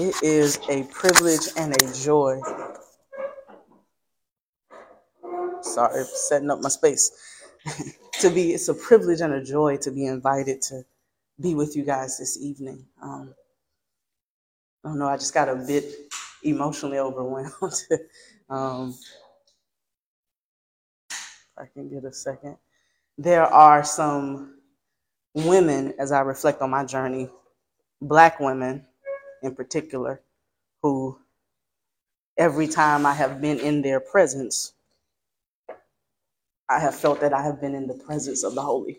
It is a privilege and a joy. Sorry for setting up my space. It's a privilege and a joy to be invited to be with you guys this evening. I don't know, I just got a bit emotionally overwhelmed. If I can get a second. There are some women, as I reflect on my journey, Black women in particular, who every time I have been in their presence, I have felt that I have been in the presence of the Holy.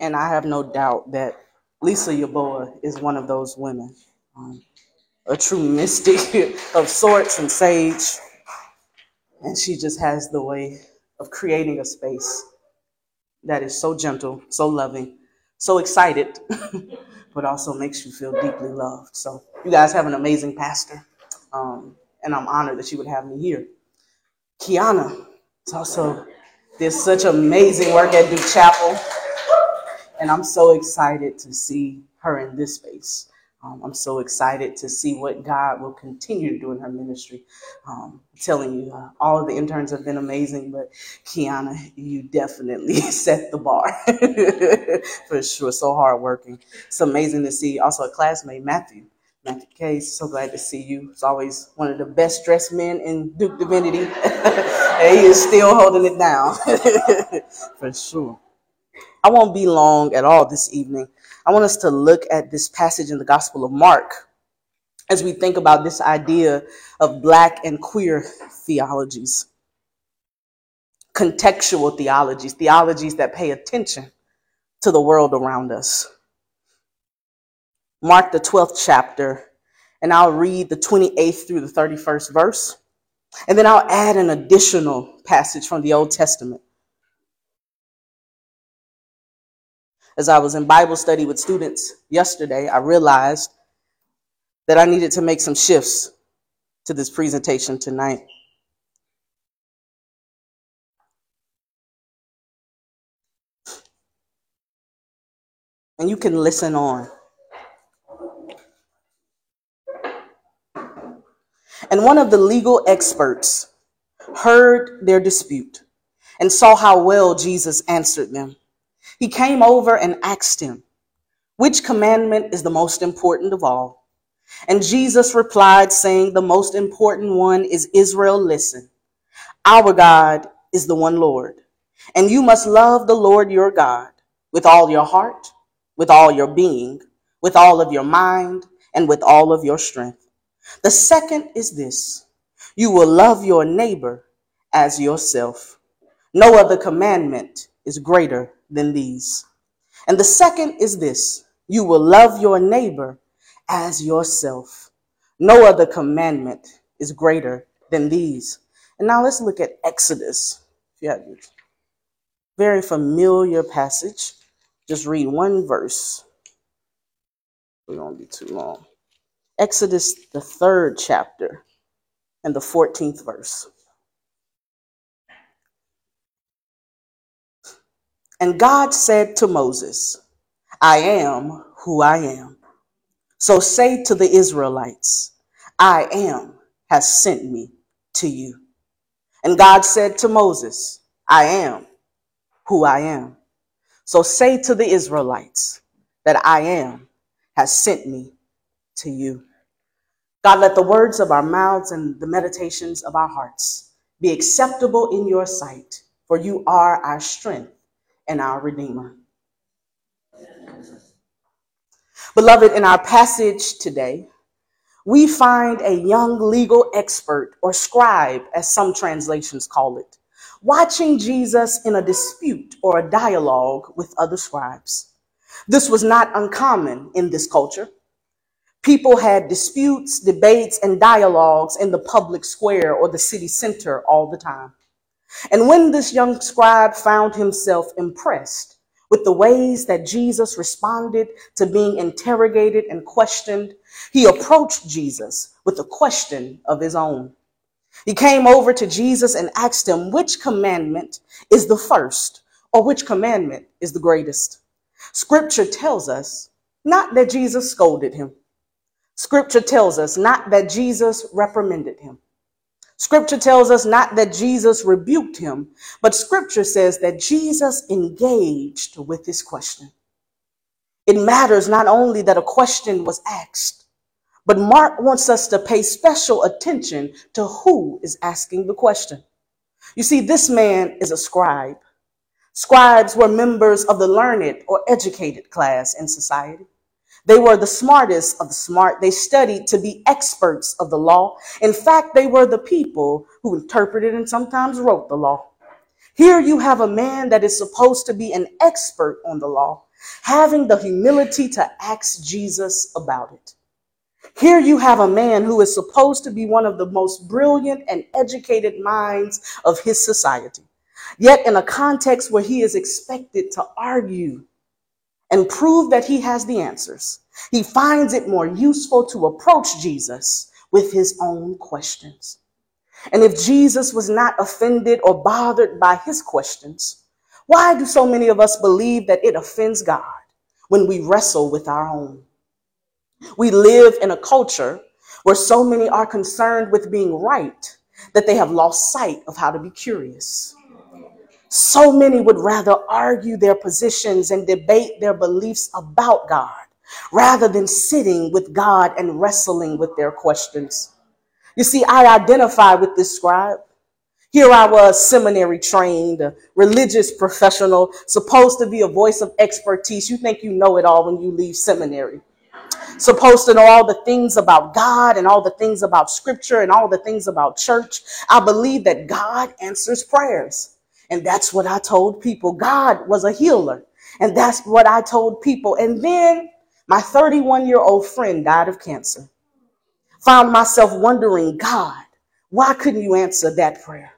And I have no doubt that Lisa Yoboa is one of those women, a true mystic of sorts and sage. And she just has the way of creating a space that is so gentle, so loving, so excited, but also makes you feel deeply loved. So you guys have an amazing pastor. And I'm honored that she would have me here. Kiana is also, there's such amazing work at Duke Chapel. And I'm so excited to see her in this space. I'm so excited to see what God will continue to do in her ministry. I'm telling you, all of the interns have been amazing, but Kiana, you definitely set the bar for sure. So hardworking. It's amazing to see also a classmate, Matthew Kay, so glad to see you. He's always one of the best dressed men in Duke Divinity. And he is still holding it down for sure. I won't be long at all this evening. I want us to look at this passage in the Gospel of Mark as we think about this idea of Black and queer theologies, contextual theologies, theologies that pay attention to the world around us. Mark, the 12th chapter, and I'll read the 28th through the 31st verse, and then I'll add an additional passage from the Old Testament. As I was in Bible study with students yesterday, I realized that I needed to make some shifts to this presentation tonight. And you can listen on. And one of the legal experts heard their dispute and saw how well Jesus answered them. He came over and asked him, "Which commandment is the most important of all?" And Jesus replied, saying, "The most important one is Israel, listen. Our God is the one Lord, and you must love the Lord your God with all your heart, with all your being, with all of your mind, and with all of your strength. The second is this, you will love your neighbor as yourself. No other commandment is greater than these. And the second is this, you will love your neighbor as yourself. No other commandment is greater than these." And now let's look at Exodus. Yeah, very familiar passage. Just read one verse. We won't be too long. Exodus, the 3rd chapter and the 14th verse. "And God said to Moses, I am who I am. So say to the Israelites, I am has sent me to you. And God said to Moses, I am who I am. So say to the Israelites that I am has sent me to you." God, let the words of our mouths and the meditations of our hearts be acceptable in your sight, for you are our strength and our Redeemer. Beloved, in our passage today, we find a young legal expert, or scribe, as some translations call it, watching Jesus in a dispute or a dialogue with other scribes. This was not uncommon in this culture. People had disputes, debates, and dialogues in the public square or the city center all the time. And when this young scribe found himself impressed with the ways that Jesus responded to being interrogated and questioned, he approached Jesus with a question of his own. He came over to Jesus and asked him, "Which commandment is the first, or which commandment is the greatest?" Scripture tells us not that Jesus scolded him. Scripture tells us not that Jesus reprimanded him. Scripture tells us not that Jesus rebuked him, but Scripture says that Jesus engaged with this question. It matters not only that a question was asked, but Mark wants us to pay special attention to who is asking the question. You see, this man is a scribe. Scribes were members of the learned or educated class in society. They were the smartest of the smart. They studied to be experts of the law. In fact, they were the people who interpreted and sometimes wrote the law. Here you have a man that is supposed to be an expert on the law, having the humility to ask Jesus about it. Here you have a man who is supposed to be one of the most brilliant and educated minds of his society, yet in a context where he is expected to argue and prove that he has the answers, he finds it more useful to approach Jesus with his own questions. And if Jesus was not offended or bothered by his questions, why do so many of us believe that it offends God when we wrestle with our own? We live in a culture where so many are concerned with being right that they have lost sight of how to be curious. So many would rather argue their positions and debate their beliefs about God rather than sitting with God and wrestling with their questions. You see, I identify with this scribe. Here I was, seminary trained, a religious professional, supposed to be a voice of expertise. You think you know it all when you leave seminary. Supposed to know all the things about God and all the things about scripture and all the things about church. I believe that God answers prayers. And that's what I told people. God was a healer. And that's what I told people. And then my 31-year-old friend died of cancer. Found myself wondering, God, why couldn't you answer that prayer?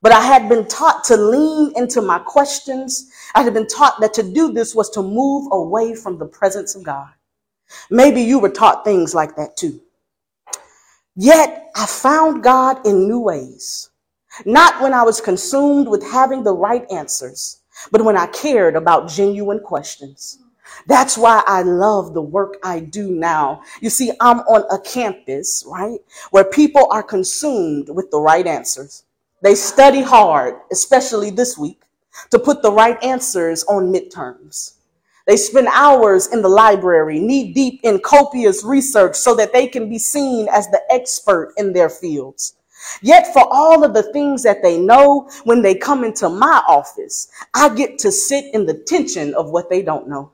But I had been taught to lean into my questions. I had been taught that to do this was to move away from the presence of God. Maybe you were taught things like that too. Yet I found God in new ways, not when I was consumed with having the right answers, but when I cared about genuine questions. That's why I love the work I do now. You see, I'm on a campus, right, where people are consumed with the right answers. They study hard, especially this week, to put the right answers on midterms. They spend hours in the library, knee deep in copious research so that they can be seen as the expert in their fields. Yet for all of the things that they know, when they come into my office, I get to sit in the tension of what they don't know.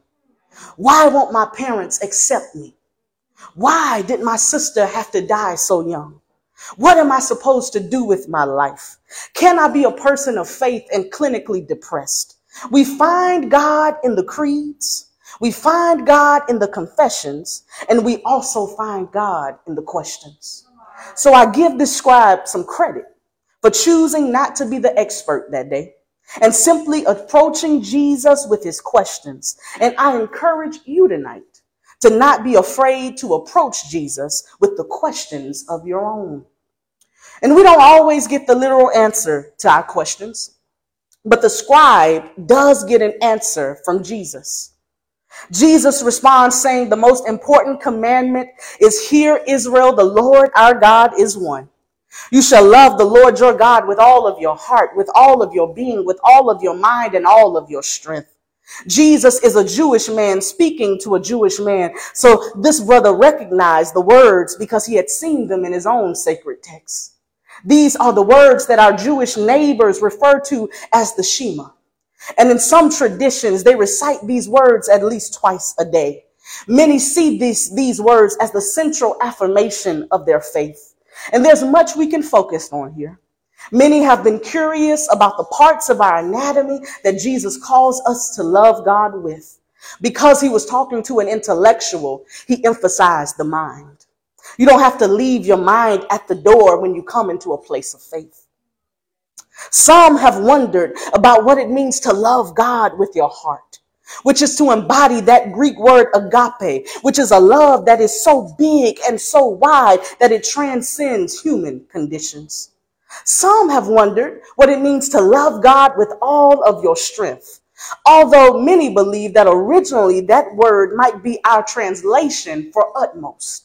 Why won't my parents accept me? Why did my sister have to die so young? What am I supposed to do with my life? Can I be a person of faith and clinically depressed? We find God in the creeds, we find God in the confessions, and we also find God in the questions. So I give this scribe some credit for choosing not to be the expert that day and simply approaching Jesus with his questions. And I encourage you tonight to not be afraid to approach Jesus with the questions of your own. And we don't always get the literal answer to our questions. But the scribe does get an answer from Jesus. Jesus responds saying, the most important commandment is, hear Israel, the Lord our God is one. You shall love the Lord your God with all of your heart, with all of your being, with all of your mind, and all of your strength. Jesus is a Jewish man speaking to a Jewish man. So this brother recognized the words because he had seen them in his own sacred text. These are the words that our Jewish neighbors refer to as the Shema. And in some traditions, they recite these words at least twice a day. Many see these words as the central affirmation of their faith. And there's much we can focus on here. Many have been curious about the parts of our anatomy that Jesus calls us to love God with. Because he was talking to an intellectual, he emphasized the mind. You don't have to leave your mind at the door when you come into a place of faith. Some have wondered about what it means to love God with your heart, which is to embody that Greek word agape, which is a love that is so big and so wide that it transcends human conditions. Some have wondered what it means to love God with all of your strength, Although many believe that originally that word might be our translation for utmost.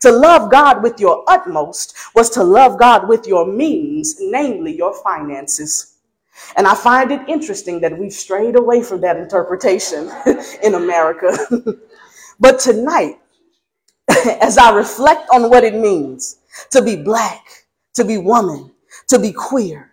To love God with your utmost was to love God with your means, namely your finances. And I find it interesting that we've strayed away from that interpretation in America. But tonight, as I reflect on what it means to be Black, to be woman, to be queer,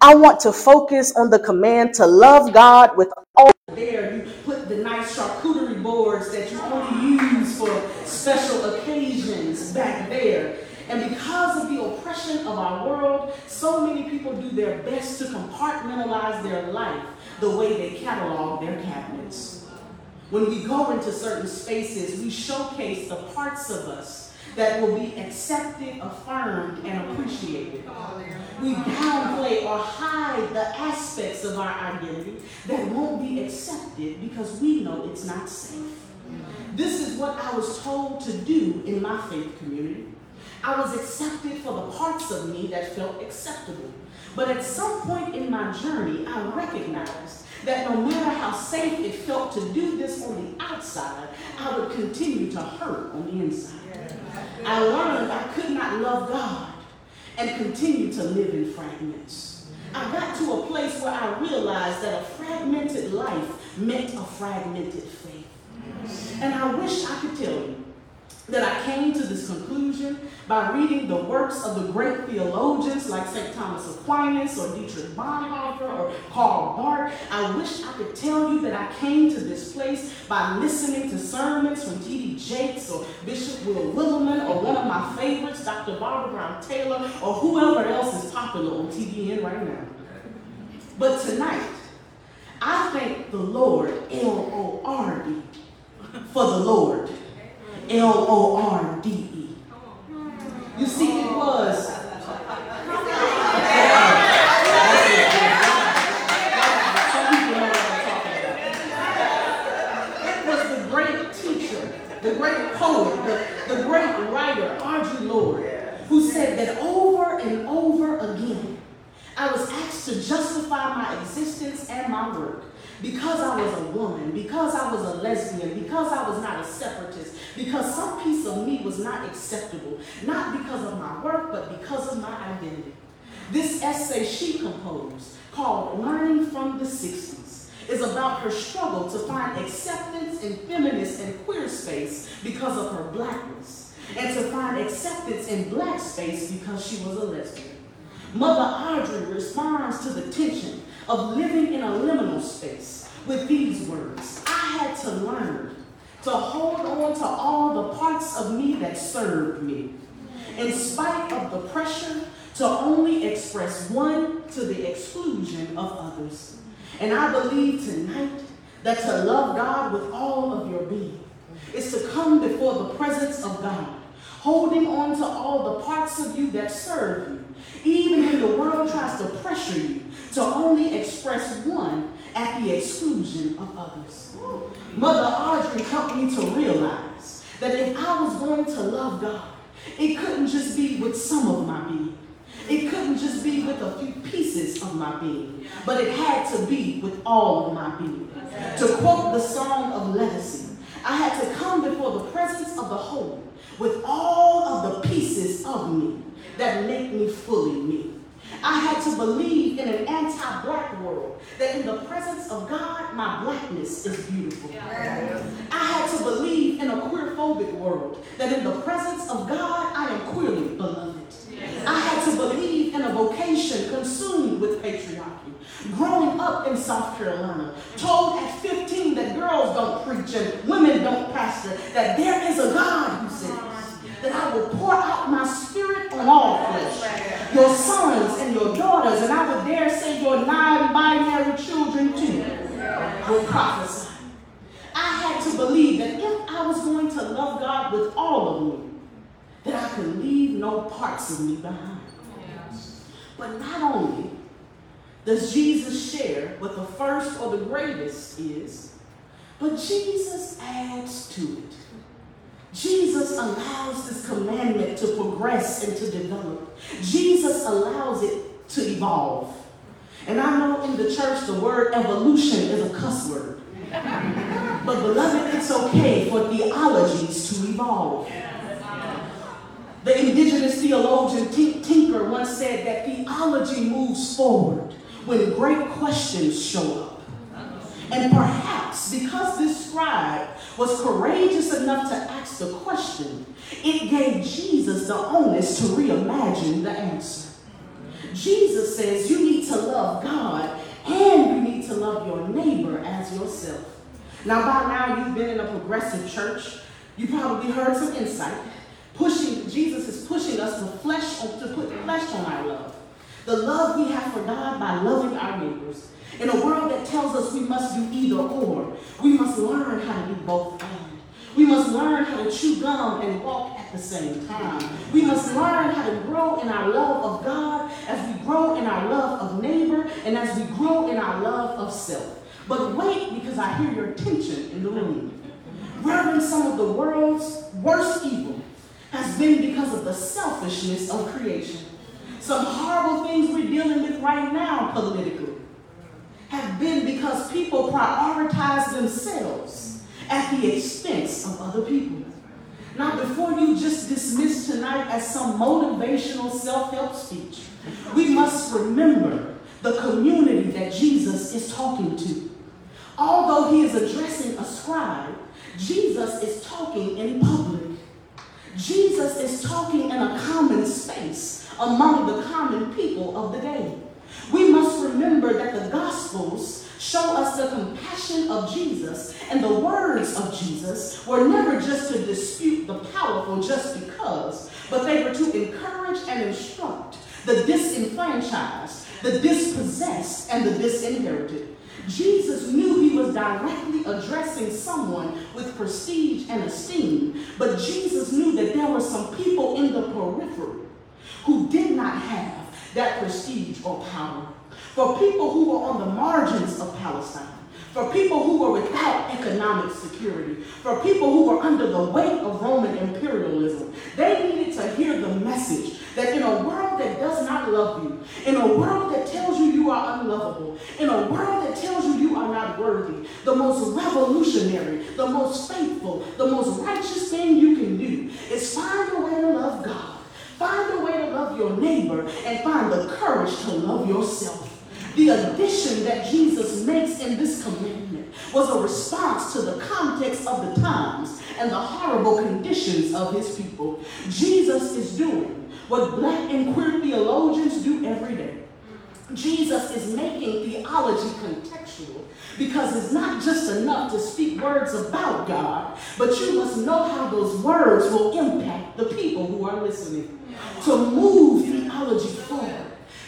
I want to focus on the command to love God with all. There you put the nice charcuterie boards that you only use for special occasions back there. And because of the oppression of our world, so many people do their best to compartmentalize their life the way they catalog their cabinets. When we go into certain spaces, we showcase the parts of us that will be accepted, affirmed, and appreciated. We downplay or hide the aspects of our identity that won't be accepted because we know it's not safe. This is what I was told to do in my faith community. I was accepted for the parts of me that felt acceptable. But at some point in my journey, I recognized that no matter how safe it felt to do this on the outside, I would continue to hurt on the inside. I learned I could not love God and continue to live in fragments. I got to a place where I realized that a fragmented life meant a fragmented faith. And I wish I could tell you that I came to this conclusion by reading the works of the great theologians like St. Thomas Aquinas or Dietrich Bonhoeffer or Karl Barth. I wish I could tell you that I came to this place by listening to sermons from T.D. Jakes or Bishop Will Willimon or one of my favorites, Dr. Barbara Brown Taylor, or whoever else is popular on TBN right now. But tonight, I thank the Lord, L-O-R-D, for the Lord. L-O-R-D-E. You see, it was. It was the great teacher, the great poet, the great writer, Audre Lorde, who said that over and over again, I was asked to justify my existence and my work. Because I was a woman, because I was a lesbian, because I was not a separatist, because some piece of me was not acceptable, not because of my work, but because of my identity. This essay she composed, called Learning from the Sixties, is about her struggle to find acceptance in feminist and queer space because of her Blackness, and to find acceptance in Black space because she was a lesbian. Mother Audre responds to the tension of living in a liminal space with these words. I had to learn to hold on to all the parts of me that served me, in spite of the pressure to only express one to the exclusion of others. And I believe tonight that to love God with all of your being is to come before the presence of God, holding on to all the parts of you that serve you, even when the world tries to pressure you to only express one at the exclusion of others. Mother Audre helped me to realize that if I was going to love God, it couldn't just be with some of my being. It couldn't just be with a few pieces of my being, but it had to be with all of my being. To quote the song of Leviticus, I had to come before the presence of the whole with all of the pieces of me that make me fully me. I had to believe in an anti-Black world, that in the presence of God, my Blackness is beautiful. Yeah. I had to believe in a queerphobic world, that in the presence of God, I am queerly beloved. Yes. I had to believe in a vocation consumed with patriarchy. Growing up in South Carolina, told at 15 that girls don't preach and women don't pastor, that there is a God who says that I will pour out my spirit on all flesh, your sons and your daughters, and I would dare say your non-binary children too, will prophesy. I had to believe that if I was going to love God with all of me, that I could leave no parts of me behind. But not only does Jesus share what the first or the greatest is, but Jesus adds to it. Jesus allows this commandment to progress and to develop. Jesus allows it to evolve. And I know in the church, the word evolution is a cuss word. But beloved, it's okay for theologies to evolve. The indigenous theologian T. Tinker once said that theology moves forward when great questions show up. And perhaps because this scribe was courageous enough to ask the question, it gave Jesus the onus to reimagine the answer. Jesus says you need to love God and you need to love your neighbor as yourself. Now, by now, you've been in a progressive church. You probably heard some insight. Jesus is pushing us to put flesh on our love. The love we have for God by loving our neighbors. In a world that tells us we must do either or, we must learn how to do both and. We must learn how to chew gum and walk at the same time. We must learn how to grow in our love of God as we grow in our love of neighbor and as we grow in our love of self. But wait, because I hear your tension in the room. Reverend, some of the world's worst evil has been because of the selfishness of creation. Some horrible things we're dealing with right now politically have been because people prioritize themselves at the expense of other people. Now, before you just dismiss tonight as some motivational self-help speech, we must remember the community that Jesus is talking to. Although he is addressing a scribe, Jesus is talking in public. Jesus is talking in a common space among the common people of the day. We must remember that the Gospels show us the compassion of Jesus, and the words of Jesus were never just to dispute the powerful just because, but they were to encourage and instruct the disenfranchised, the dispossessed, and the disinherited. Jesus knew he was directly addressing someone with prestige and esteem, but Jesus knew that there were some people in the periphery who did not have that prestige or power. For people who were on the margins of Palestine, for people who were without economic security, for people who were under the weight of Roman imperialism, they needed to hear the message that in a world that does not love you, in a world that tells you you are unlovable, in a world that tells you you are not worthy, the most revolutionary, the most faithful, the most righteous thing you can do is find a way to love God. Find a way to love your neighbor and find the courage to love yourself. The addition that Jesus makes in this commandment was a response to the context of the times and the horrible conditions of his people. Jesus is doing what black and queer theologians do every day. Jesus is making theology contextual because it's not just enough to speak words about God, but you must know how those words will impact the people who are listening. To move theology forward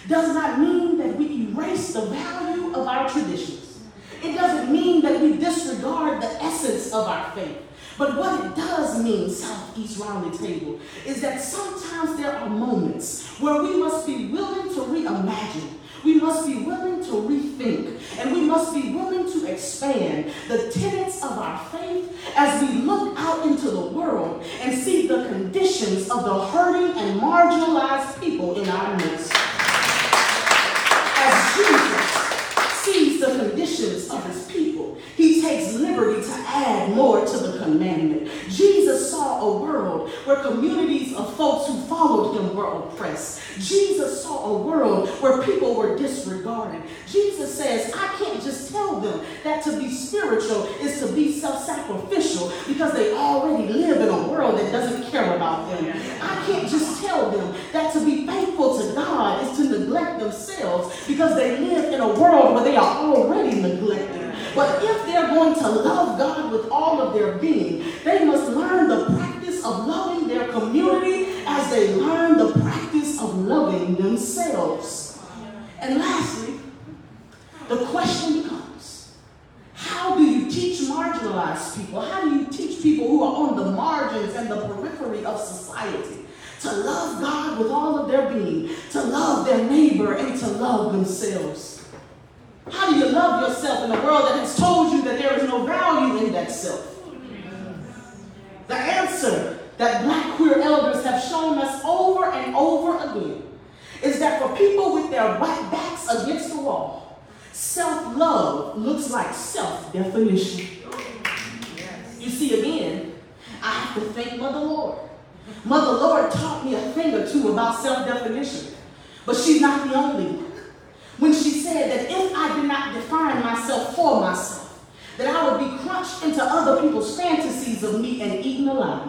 does not mean that we erase the value of our traditions. It doesn't mean that we disregard the essence of our faith. But what it does mean, Southeast Roundtable, is that sometimes there are moments where we must be willing to reimagine. We must be willing to rethink, and we must be willing to expand the tenets of our faith as we look out into the world and see the conditions of the hurting and marginalized people in our midst. As Jesus sees the conditions of his people, he takes liberty to add more to the commandment. Jesus saw a world where communities of folks who followed him were oppressed. Jesus saw a world where people were disregarded. Jesus says, I can't just tell them that to be spiritual is to be self-sacrificial because they already live in a world that doesn't care about them. I can't just tell them that to be faithful to God is to neglect themselves because they live in a world where they are already neglected. But if they're going to love God with all of their being, they must learn the practice of loving their community as they learn the practice of loving themselves. And lastly, the question becomes, how do you teach marginalized people? How do you teach people who are on the margins and the periphery of society to love God with all of their being, to love their neighbor, and to love themselves? How do you love yourself in a world that has told you that there is no value in that self? The answer that black queer elders have shown us over and over again is that for people with their backs against the wall, Self-love looks like self-definition. You see, again, I have to thank Mother Lorde. Mother Lorde taught me a thing or two about self-definition, but she's not the only one. When she said that if I did not define myself for myself, that I would be crunched into other people's fantasies of me and eaten alive.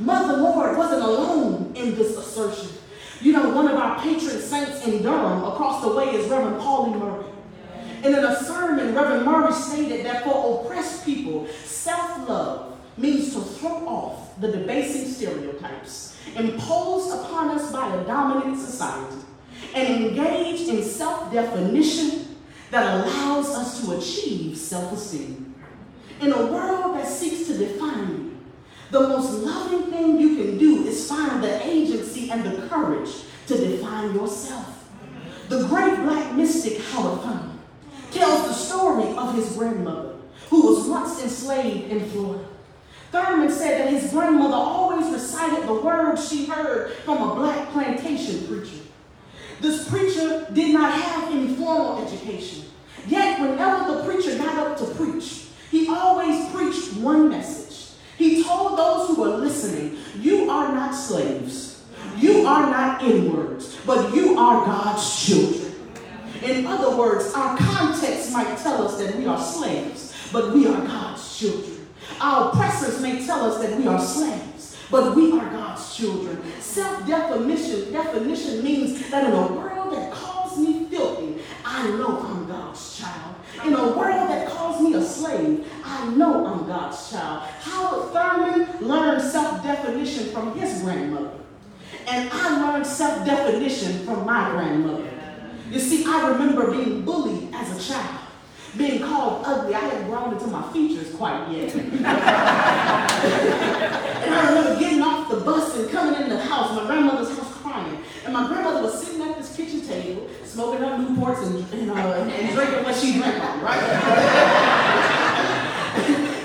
Mother Lorde wasn't alone in this assertion. You know, one of our patron saints in Durham across the way is Reverend Pauli Murray. And in a sermon, Reverend Murray stated that for oppressed people, self-love means to throw off the debasing stereotypes imposed upon us by a dominant society and engage in self-definition that allows us to achieve self-esteem. In a world that seeks to define you, the most loving thing you can do is find the agency and the courage to define yourself. The great black mystic Howard Thurman tells the story of his grandmother, who was once enslaved in Florida. Thurman said that his grandmother always recited the words she heard from a black plantation preacher. This preacher did not have any formal education, yet whenever the preacher got up to preach, he always preached one message. He told those who were listening, you are not slaves, you are not inwards, but you are God's children. In other words, our context might tell us that we are slaves, but we are God's children. Our oppressors may tell us that we are slaves, but we are God's children. Self-definition means that in a world that calls me filthy, I know I'm God's child. In a world that calls me a slave, I know I'm God's child. Howard Thurman learned self-definition from his grandmother. And I learned self-definition from my grandmother. You see, I remember being bullied as a child, being called ugly. I hadn't grown into my features quite yet. And I remember getting off the bus and coming into the house, my grandmother's house, crying. And my grandmother was sitting at this kitchen table, smoking her Newports and drinking what she drank on, right?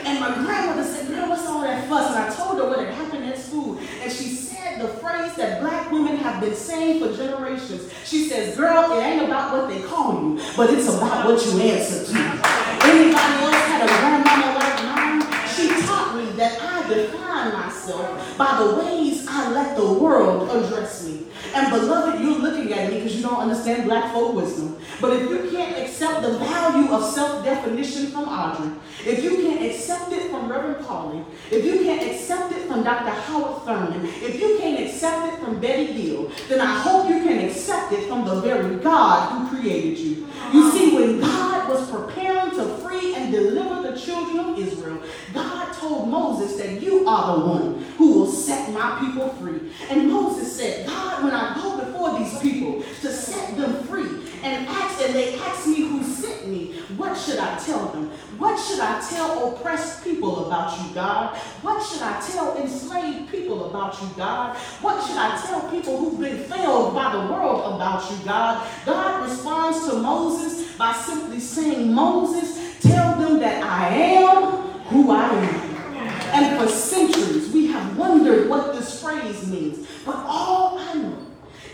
And my grandmother said, girl, what's all that fuss? And I told her what had happened at school. And she said the phrase that black women have been saying for generations. She says, girl, it ain't about what they call you, but it's about what you answer to. Anybody else had a grandmama like mine? She taught me that I define myself by the ways I let the world address me. And beloved, you're looking at me because you don't understand black folk wisdom. But if you can't accept the value of self-definition from Audre, if you can't accept it from Reverend Pauli, if you can't accept it from Dr. Howard Thurman, if you can't accept it from Betty Hill, then I hope you can accept it from the very God who created you. You see, when God was preparing to free and deliver the children of Israel, God told Moses that you are the one who will set my people free. And Moses said, God, when I go before these people to set them free, and they ask me who sent me, what should I tell them? What should I tell oppressed people about you, God? What should I tell enslaved people about you, God? What should I tell people who've been failed by the world about you, God? God responds to Moses by simply saying, Moses, tell them that I am who I am. And for centuries, we have wondered what this phrase means. But all I know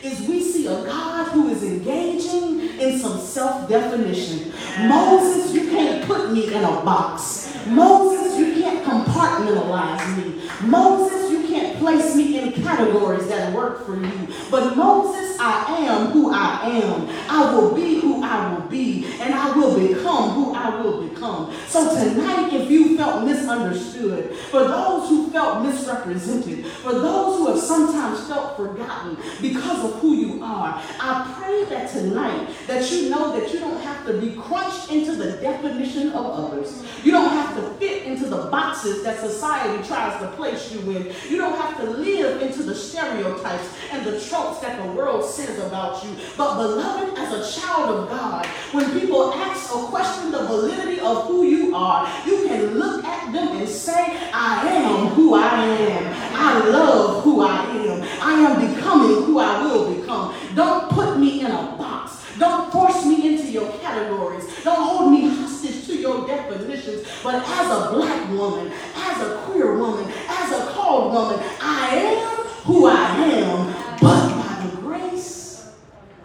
is we see a God who is engaging in some self-definition. Moses, you can't put me in a box. Moses, you can't compartmentalize me. Moses, you can't place me in categories that work for you. But Moses, I am who I am. I will be who I will be, and I will become who I will become. So tonight, if you felt misunderstood, for those who felt misrepresented, for those who have sometimes felt forgotten because of who you are, I pray that tonight that you know that you don't have to be crunched into the definition of others. You don't have to fit into the boxes that society tries to place you in. You don't have to live into the stereotypes and the tropes that the world says about you. But beloved, as a child of God, when people ask or question the validity of who you are, you can look at them and say, I am who I am. I love who I am. I am becoming who I will become. Don't put me in a box. Don't force me into your categories. Don't hold me hostage to your definitions. But as a black woman, as a queer woman, as a called woman, I am who I am, but by the grace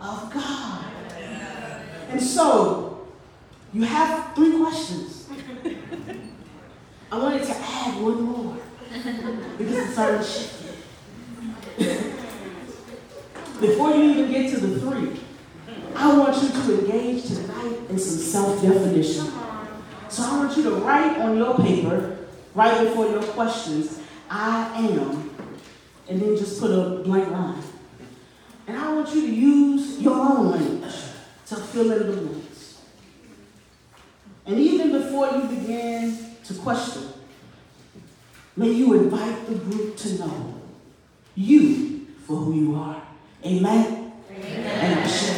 of God. And so, You have 3 questions. I wanted to add one more because it's already shifted. Before you even get to the 3, I want you to engage tonight in some self-definition. So I want you to write on your paper, right before your questions, I am, and then just put a blank line. And I want you to use your own language to fill in the blanks. And even before you begin to question, may you invite the group to know you for who you are. Amen? Amen. And I shall.